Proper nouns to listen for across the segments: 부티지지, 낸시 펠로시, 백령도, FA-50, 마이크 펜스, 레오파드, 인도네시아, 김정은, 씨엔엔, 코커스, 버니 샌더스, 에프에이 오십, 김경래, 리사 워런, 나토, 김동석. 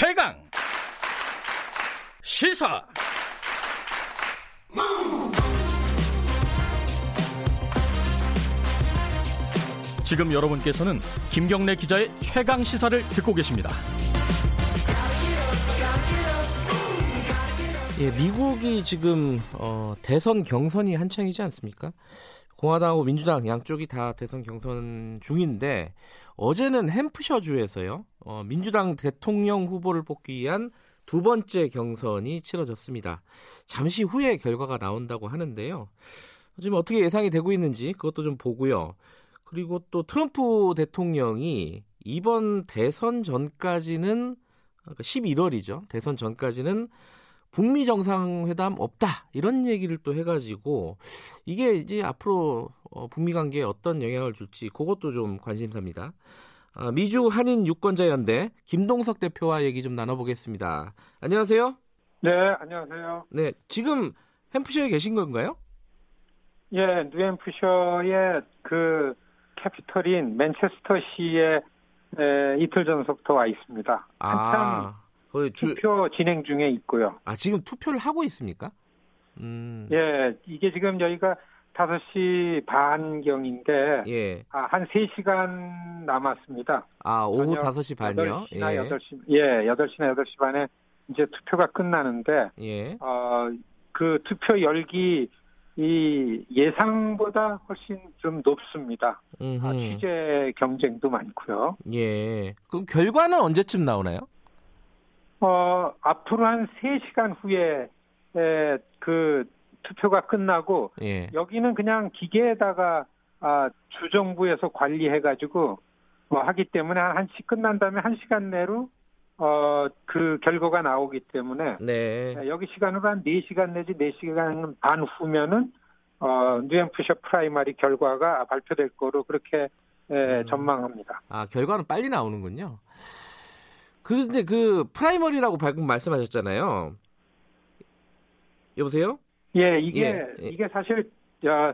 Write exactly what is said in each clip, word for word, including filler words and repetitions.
최강 시사. 지금 여러분께서는 김경래 기자의 최강 시사를 듣고 계십니다. 예, 미국이 지금 어, 대선 경선이 한창이지 않습니까? 공화당하고 민주당 양쪽이 다 대선 경선 중인데 어제는 햄프셔주에서요 어, 민주당 대통령 후보를 뽑기 위한 두 번째 경선이 치러졌습니다. 잠시 후에 결과가 나온다고 하는데요. 지금 어떻게 예상이 되고 있는지 그것도 좀 보고요. 그리고 또 트럼프 대통령이 이번 대선 전까지는 십일월이죠. 대선 전까지는 북미 정상회담 없다 이런 얘기를 또 해가지고 이게 이제 앞으로 북미 관계에 어떤 영향을 줄지 그것도 좀 관심사입니다. 미주 한인 유권자연대 김동석 대표와 얘기 좀 나눠보겠습니다. 안녕하세요. 네, 안녕하세요. 네, 지금 햄프셔에 계신 건가요? 예, 뉴햄프셔의 그 캐피털인 맨체스터시에 에, 이틀 전서부터 와 있습니다. 한참 아, 주... 투표 진행 중에 있고요. 아, 지금 투표를 하고 있습니까? 음. 예, 이게 지금 여기가 다섯 시 반경인데 예. 아, 한 세 시간 남았습니다. 아, 오후 다섯 시 반이요? 여덟 시나 예. 여덟 시, 예, 여덟 시나 여덟 시 반에 이제 투표가 끝나는데 예. 어, 그 투표 열기 이 예상보다 훨씬 좀 높습니다. 아, 취재 경쟁도 많고요. 예. 그럼 결과는 언제쯤 나오나요? 어, 앞으로 한 세 시간 후에 에, 그 투표가 끝나고 예. 여기는 그냥 기계에다가 아, 주정부에서 관리해가지고 뭐 하기 때문에 한 한 시 끝난 다음에 한 시간 내로 어, 그 결과가 나오기 때문에 네. 여기 시간으로 한 네 시간 내지 네 시간 반 후면은 어, 뉴햄프셔 프라이머리 결과가 발표될 거로 그렇게 에, 음. 전망합니다. 아, 결과는 빨리 나오는군요. 그런데 그 프라이머리라고 방금 말씀하셨잖아요. 여보세요? 예, 이게 예. 이게 사실 어,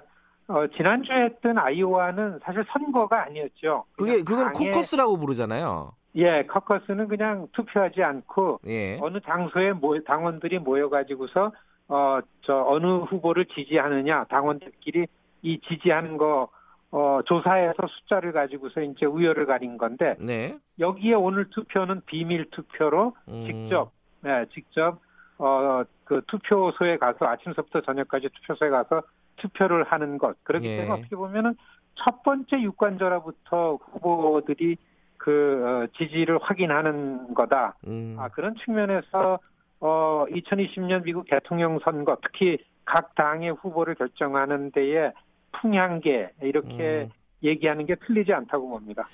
어, 지난주에 했던 아이오와는 사실 선거가 아니었죠. 그게 그건 당에, 코커스라고 부르잖아요. 예, 커커스는 그냥 투표하지 않고 예. 어느 장소에 모, 당원들이 모여가지고서 어, 저 어느 후보를 지지하느냐 당원들끼리 이 지지하는 거 어, 조사해서 숫자를 가지고서 이제 우열을 가린 건데 네. 여기에 오늘 투표는 비밀 투표로 음. 직접 네, 직접 어, 그 투표소에 가서 아침서부터 저녁까지 투표소에 가서 투표를 하는 것 그렇기 예. 때문에 어떻게 보면은 첫 번째 유권자로부터 후보들이 그 지지를 확인하는 거다. 음. 아, 그런 측면에서 어, 이천이십 년 미국 대통령 선거 특히 각 당의 후보를 결정하는 데에 풍향계 이렇게 음. 얘기하는 게 틀리지 않다고 봅니다.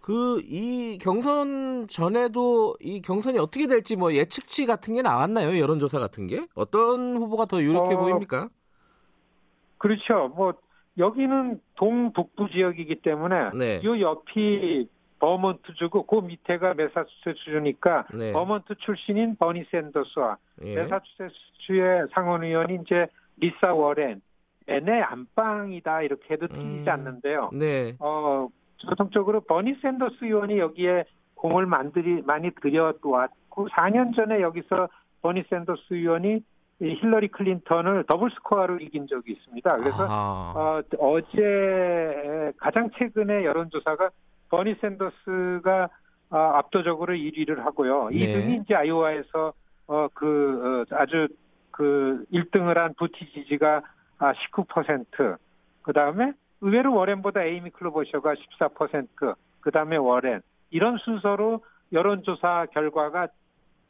그 이 경선 전에도 이 경선이 어떻게 될지 뭐 예측치 같은 게 나왔나요? 여론조사 같은 게? 어떤 후보가 더 유력해 어, 보입니까? 그렇죠. 뭐 여기는 동북부 지역이기 때문에 네. 이 옆이 버몬트주고 그 밑에가 매사추세츠주니까 네. 버몬트 출신인 버니 샌더스와 예. 매사추세츠주의 상원의원인 이제 리사 워런 N의 안방이다 이렇게 해도 틀리지 음, 않는데요. 네. 어, 전통적으로 버니 샌더스 의원이 여기에 공을 만들이 많이 들여왔고 사 년 전에 여기서 버니 샌더스 의원이 힐러리 클린턴을 더블 스코어로 이긴 적이 있습니다. 그래서 아. 어, 어제 가장 최근의 여론조사가 버니 샌더스가 어, 압도적으로 일 위를 하고요. 네. 이 등이 이제 아이오와에서 어, 그 어, 아주 그 일 등을 한 부티지지가 아, 십구 퍼센트. 그 다음에 의외로 워렌보다 에이미 클로버셔가 십사 퍼센트. 그 다음에 워렌. 이런 순서로 여론조사 결과가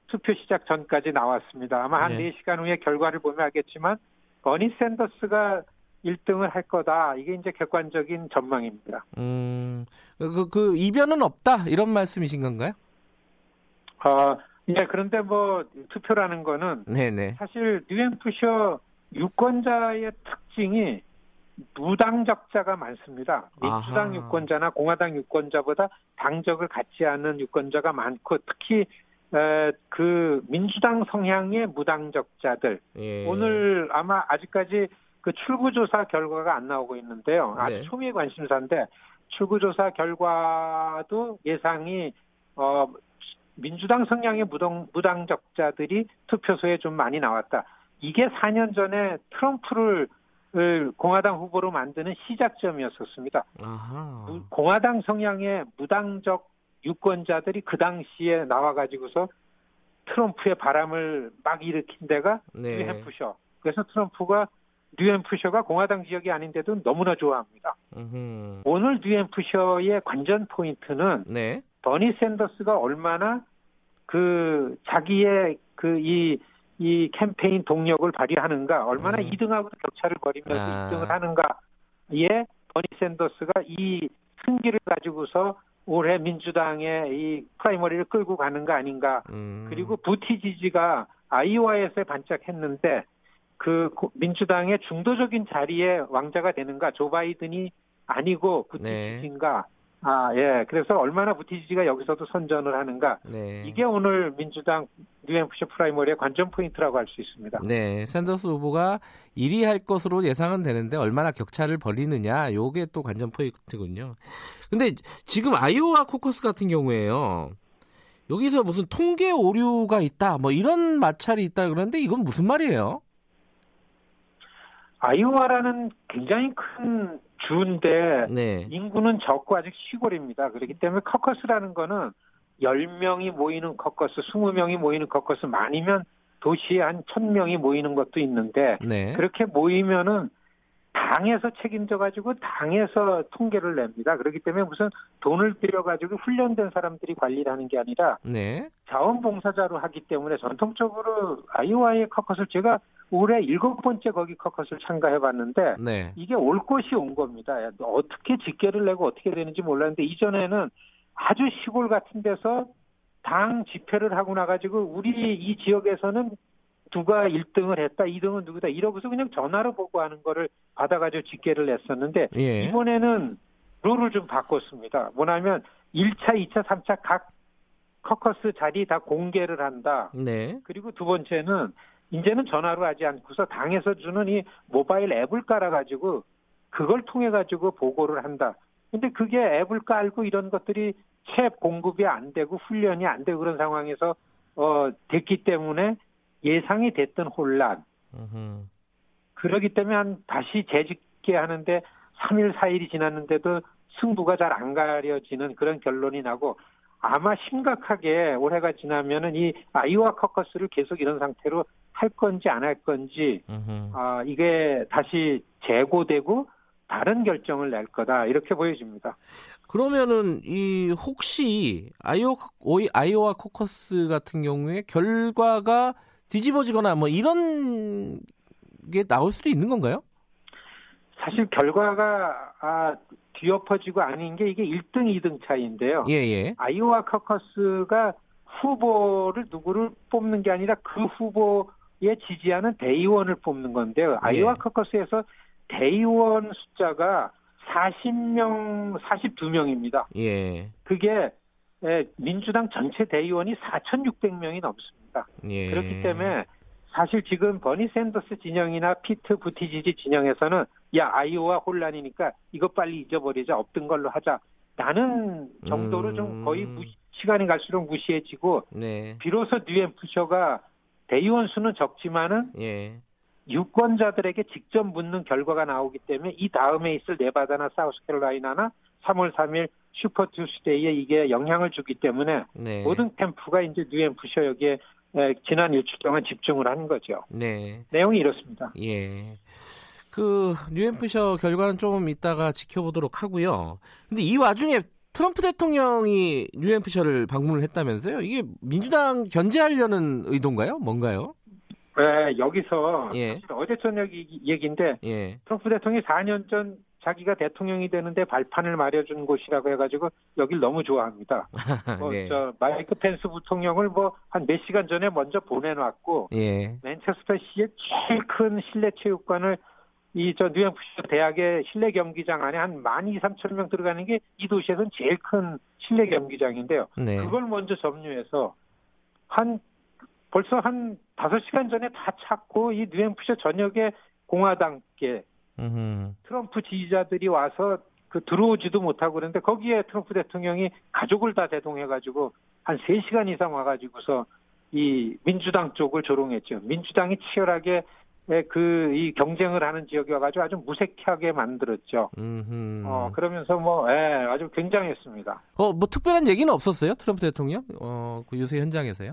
투표 시작 전까지 나왔습니다. 아마 한 네. 네 시간 후에 결과를 보면 알겠지만 버니 샌더스가 일 등을 할 거다. 이게 이제 객관적인 전망입니다. 음, 그, 그 이변은 없다 이런 말씀이신 건가요? 어, 예. 그런데 뭐 투표라는 거는 네네. 사실 뉴햄프셔 유권자의 특징이 무당적자가 많습니다. 민주당 아하. 유권자나 공화당 유권자보다 당적을 갖지 않은 유권자가 많고 특히 에, 그 민주당 성향의 무당적자들. 예. 오늘 아마 아직까지 그 출구조사 결과가 안 나오고 있는데요. 아주 네. 초미의 관심사인데 출구조사 결과도 예상이 어, 민주당 성향의 무당, 무당 적자들이 투표소에 좀 많이 나왔다. 이게 사 년 전에 트럼프를 공화당 후보로 만드는 시작점이었었습니다. 아하. 공화당 성향의 무당적 유권자들이 그 당시에 나와가지고서 트럼프의 바람을 막 일으킨 데가 네. 뉴햄프셔. 그래서 트럼프가 뉴햄프셔가 공화당 지역이 아닌데도 너무나 좋아합니다. 으흠. 오늘 뉴햄프셔의 관전 포인트는 네. 버니 샌더스가 얼마나 그 자기의 그 이 이 캠페인 동력을 발휘하는가, 얼마나 음. 이 등하고 격차를 벌이면서 아. 이 등을 하는가에 버니 샌더스가 이 승기를 가지고서 올해 민주당의 이 프라이머리를 끌고 가는 거 아닌가. 음. 그리고 부티지지가 아이오와에서 반짝했는데 그 민주당의 중도적인 자리에 왕자가 되는가, 조 바이든이 아니고 부티지지인가. 네. 아, 예. 그래서 얼마나 부티지지가 여기서도 선전을 하는가. 네. 이게 오늘 민주당 뉴햄프셔 프라이머리의 관전 포인트라고 할 수 있습니다. 네. 샌더스 후보가 일 위 할 것으로 예상은 되는데 얼마나 격차를 벌이느냐. 요게 또 관전 포인트군요. 근데 지금 아이오와 코커스 같은 경우에요. 여기서 무슨 통계 오류가 있다. 뭐 이런 마찰이 있다 그러는데 이건 무슨 말이에요? 아이오와라는 굉장히 큰 주인데 네. 인구는 적고 아직 시골입니다. 그렇기 때문에 커커스라는 거는 열 명이 모이는 커커스, 스무 명이 모이는 커커스, 많으면 도시에 한 천 명이 모이는 것도 있는데 네. 그렇게 모이면은 당에서 책임져가지고 당에서 통계를 냅니다. 그렇기 때문에 무슨 돈을 들여가지고 훈련된 사람들이 관리를 하는 게 아니라 네. 자원봉사자로 하기 때문에 전통적으로 아이오와의 커커스를 제가 올해 일곱 번째 거기 커커스를 참가해봤는데 네. 이게 올 곳이 온 겁니다. 어떻게 직계를 내고 어떻게 되는지 몰랐는데 이전에는 아주 시골 같은 데서 당 집회를 하고 나가지고 우리 이 지역에서는 누가 일 등을 했다, 이 등은 누구다 이러고서 그냥 전화로 보고하는 거를 받아가지고 직계를 냈었는데 예. 이번에는 룰을 좀 바꿨습니다. 뭐냐면 일 차, 이 차, 삼 차 각 커커스 자리 다 공개를 한다. 네. 그리고 두 번째는 이제는 전화로 하지 않고서 당에서 주는 이 모바일 앱을 깔아가지고 그걸 통해가지고 보고를 한다. 근데 그게 앱을 깔고 이런 것들이 채 공급이 안 되고 훈련이 안 되고 그런 상황에서 어, 됐기 때문에 예상이 됐던 혼란. 으흠. 그러기 때문에 한 다시 재직게 하는데 삼 일, 사 일이 지났는데도 승부가 잘 안 가려지는 그런 결론이 나고 아마 심각하게 올해가 지나면은 이 아이오와 커커스를 계속 이런 상태로 할 건지 안 할 건지 아, 이게 다시 재고되고 다른 결정을 낼 거다 이렇게 보여집니다. 그러면은 이 혹시 아이오, 아이오와 코커스 같은 경우에 결과가 뒤집어지거나 뭐 이런 게 나올 수도 있는 건가요? 사실 결과가 아, 뒤엎어지고 아닌 게 이게 일 등, 이 등 차이인데요. 예, 예. 아이오와 커커스가 후보를 누구를 뽑는 게 아니라 그 후보 예, 지지하는 대의원을 뽑는 건데요. 아이오와 예. 커커스에서 대의원 숫자가 사십 명, 사십이 명입니다. 예. 그게 민주당 전체 대의원이 사천육백 명이 넘습니다. 예. 그렇기 때문에 사실 지금 버니 샌더스 진영이나 피트 부티지지 진영에서는 야, 아이오와 혼란이니까 이거 빨리 잊어버리자, 없던 걸로 하자. 라는 정도로 음... 좀 거의 무시, 시간이 갈수록 무시해지고 네. 비로소 뉴햄프셔가 대의원 수는 적지만은 예. 유권자들에게 직접 묻는 결과가 나오기 때문에 이 다음에 있을 네바다나 사우스캐롤라이나나 삼월 삼일 슈퍼 투스데이에 이게 영향을 주기 때문에 네. 모든 캠프가 이제 뉴햄프셔 여기에 지난 일주 동안 집중을 하는 거죠. 네. 내용이 이렇습니다. 예. 그 뉴햄프셔 결과는 좀 이따가 지켜보도록 하고요. 근데 이 와중에 트럼프 대통령이 뉴햄프셔를 방문을 했다면서요? 이게 민주당 견제하려는 의도인가요? 뭔가요? 네, 여기서 예. 사실 어제 저녁 얘기인데 예. 트럼프 대통령이 사 년 전 자기가 대통령이 되는데 발판을 마련해준 곳이라고 해가지고 여길 너무 좋아합니다. 뭐 네. 저 마이크 펜스 부통령을 뭐 한 몇 시간 전에 먼저 보내놨고 예. 맨체스터시의 제일 큰 실내 체육관을 이 저 뉴햄프셔 대학의 실내 경기장 안에 한 만 이삼천 명 들어가는 게 이 도시에서는 제일 큰 실내 경기장인데요. 네. 그걸 먼저 점유해서 한 벌써 한 다섯 시간 전에 다 찾고 이 뉴햄프셔 전역에 공화당계 음흠. 트럼프 지지자들이 와서 그 들어오지도 못하고 그런데 거기에 트럼프 대통령이 가족을 다 대동해가지고 한 세 시간 이상 와가지고서 이 민주당 쪽을 조롱했죠. 민주당이 치열하게 그 이 경쟁을 하는 지역이 와가지고 아주 무색하게 만들었죠. 음흠. 어 그러면서 뭐 예, 아주 굉장했습니다. 어 뭐 특별한 얘기는 없었어요, 트럼프 대통령? 어 그 요새 현장에서요?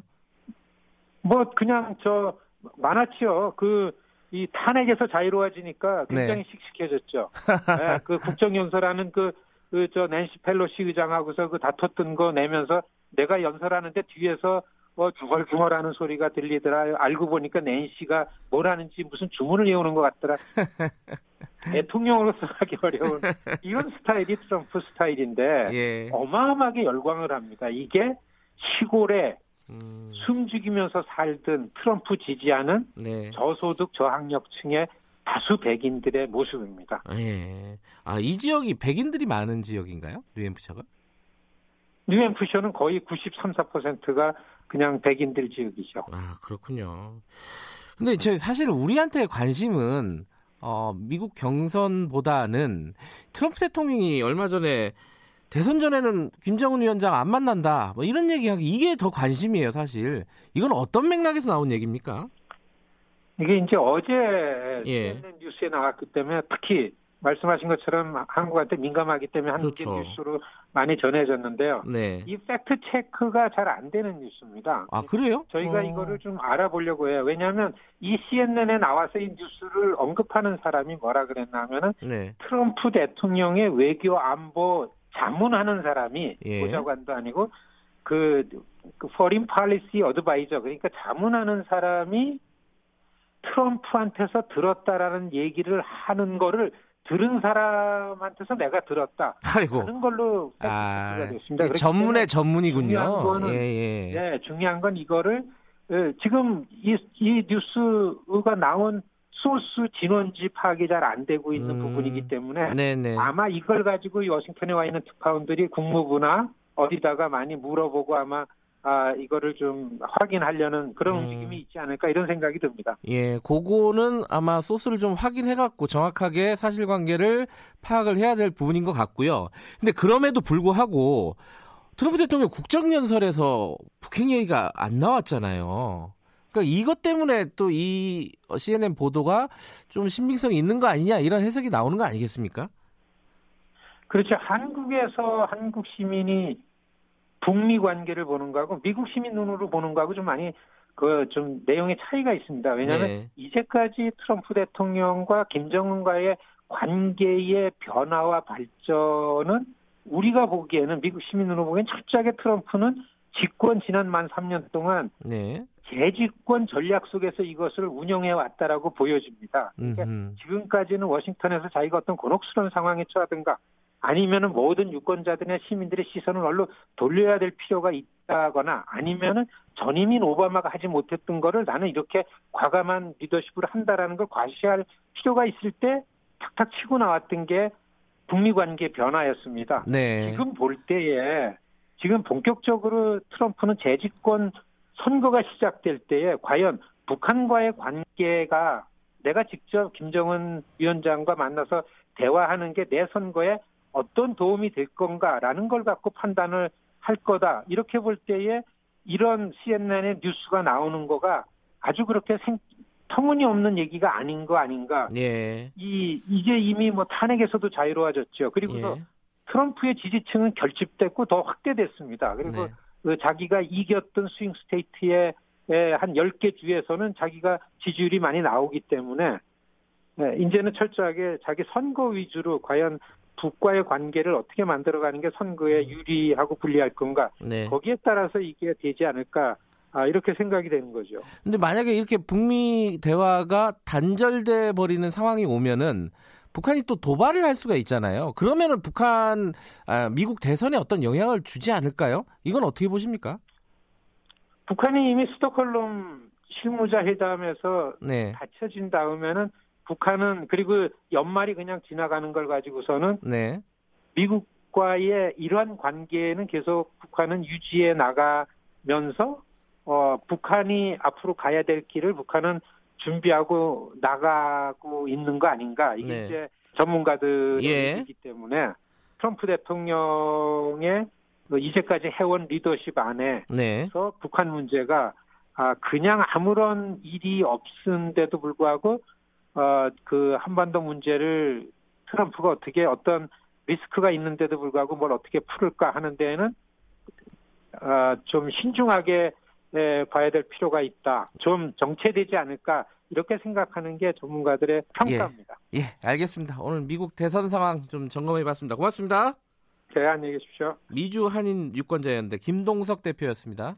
뭐 그냥 저 많았지요. 그 이 탄핵에서 자유로워지니까 굉장히 네. 씩씩해졌죠. 예, 그 국정연설하는 그 그 저 낸시 펠로시 의장하고서 그 다퉜던 거 내면서 내가 연설하는데 뒤에서 뭐 중얼중얼하는 소리가 들리더라. 알고 보니까 낸시가 뭘 하는지 무슨 주문을 외우는 것 같더라. 대통령으로서 하기 어려운 이런 스타일이 트럼프 스타일인데 예. 어마어마하게 열광을 합니다. 이게 시골에 음. 숨죽이면서 살던 트럼프 지지하는 네. 저소득 저학력층의 다수 백인들의 모습입니다. 예. 아, 이 지역이 백인들이 많은 지역인가요? 뉴햄프셔가? 뉴햄프셔는 거의 구십삼, 사 퍼센트가 그냥 백인들 지역이죠. 아, 그렇군요. 근데 저 사실 우리한테 관심은 어, 미국 경선보다는 트럼프 대통령이 얼마 전에 대선 전에는 김정은 위원장 안 만난다 뭐 이런 얘기하기 이게 더 관심이에요 사실. 이건 어떤 맥락에서 나온 얘기입니까? 이게 이제 어제 예. 씨엔엔 뉴스에 나왔기 때문에 특히 말씀하신 것처럼 한국한테 민감하기 때문에 한국의 그렇죠. 뉴스로 많이 전해졌는데요. 네. 이 팩트 체크가 잘 안 되는 뉴스입니다. 아 그래요? 저희가 어... 이거를 좀 알아보려고 해요. 왜냐하면 이 씨엔엔에 나와서 이 뉴스를 언급하는 사람이 뭐라 그랬냐면은 네. 트럼프 대통령의 외교 안보 자문하는 사람이 예. 보좌관도 아니고 그, 그 Foreign Policy Advisor 그러니까 자문하는 사람이 트럼프한테서 들었다라는 얘기를 하는 거를 들은 사람한테서 내가 들었다. 아이고. 하는 걸로 아, 됐습니다. 전문의 전문이군요. 중요한 거는, 예, 예. 네, 중요한 건 이거를 예, 지금 이, 이 뉴스가 나온 소스 진원지 파악이 잘 안 되고 있는 음, 부분이기 때문에 네네. 아마 이걸 가지고 워싱턴에 와 있는 특파원들이 국무부나 어디다가 많이 물어보고 아마 아, 이거를 좀 확인하려는 그런 음. 움직임이 있지 않을까 이런 생각이 듭니다. 예, 그거는 아마 소스를 좀 확인해갖고 정확하게 사실관계를 파악을 해야 될 부분인 것 같고요. 근데 그럼에도 불구하고 트럼프 대통령 국정연설에서 북핵 얘기가 안 나왔잖아요. 그러니까 이것 때문에 또 이 씨엔엔 보도가 좀 신빙성이 있는 거 아니냐 이런 해석이 나오는 거 아니겠습니까? 그렇죠. 한국에서 한국 시민이 북미 관계를 보는 거하고 미국 시민 눈으로 보는 거하고 좀 많이 그 좀 내용의 차이가 있습니다. 왜냐하면 네. 이제까지 트럼프 대통령과 김정은과의 관계의 변화와 발전은 우리가 보기에는 미국 시민 눈으로 보기엔 철저하게 트럼프는 집권 지난 만 삼 년 동안 네. 재집권 전략 속에서 이것을 운영해왔다라고 보여집니다. 그러니까 지금까지는 워싱턴에서 자기가 어떤 곤혹스러운 상황에 처하든가 아니면은 모든 유권자들이나 시민들의 시선을 얼른 돌려야 될 필요가 있다거나 아니면은 전임인 오바마가 하지 못했던 거를 나는 이렇게 과감한 리더십으로 한다라는 걸 과시할 필요가 있을 때 탁탁 치고 나왔던 게 북미 관계 변화였습니다. 네. 지금 볼 때에 지금 본격적으로 트럼프는 재집권 선거가 시작될 때에 과연 북한과의 관계가 내가 직접 김정은 위원장과 만나서 대화하는 게 내 선거에 어떤 도움이 될 건가라는 걸 갖고 판단을 할 거다. 이렇게 볼 때에 이런 씨엔엔의 뉴스가 나오는 거가 아주 그렇게 생, 터무니없는 얘기가 아닌 거 아닌가. 예. 이, 이게 이미 뭐 탄핵에서도 자유로워졌죠. 그리고서 예. 트럼프의 지지층은 결집됐고 더 확대됐습니다. 그리고 네. 그 자기가 이겼던 스윙 스테이트의 한 열 개 주에서는 자기가 지지율이 많이 나오기 때문에 이제는 철저하게 자기 선거 위주로 과연 북과의 관계를 어떻게 만들어가는 게 선거에 유리하고 불리할 건가 네. 거기에 따라서 이게 되지 않을까 이렇게 생각이 되는 거죠. 그런데 만약에 이렇게 북미 대화가 단절돼 버리는 상황이 오면은 북한이 또 도발을 할 수가 있잖아요. 그러면은 북한, 아, 미국 대선에 어떤 영향을 주지 않을까요? 이건 어떻게 보십니까? 북한이 이미 스톡홀름 실무자 회담에서 네. 갇혀진 다음에는 북한은 그리고 연말이 그냥 지나가는 걸 가지고서는 네. 미국과의 이러한 관계는 계속 북한은 유지해 나가면서 어, 북한이 앞으로 가야 될 길을 북한은 준비하고 나가고 있는 거 아닌가. 이게 네. 이제 전문가들이기 예. 때문에 트럼프 대통령의 이제까지 해온 리더십 안에서 네. 북한 문제가 아 그냥 아무런 일이 없은데도 불구하고 어, 그 한반도 문제를 트럼프가 어떻게 어떤 리스크가 있는데도 불구하고 뭘 어떻게 풀을까 하는 데에는 어, 좀 신중하게 에, 봐야 될 필요가 있다. 좀 정체되지 않을까 이렇게 생각하는 게 전문가들의 평가입니다. 예, 예 알겠습니다. 오늘 미국 대선 상황 좀 점검해봤습니다. 고맙습니다. 네, 안녕히 계십시오. 미주 한인 유권자연대 김동석 대표였습니다.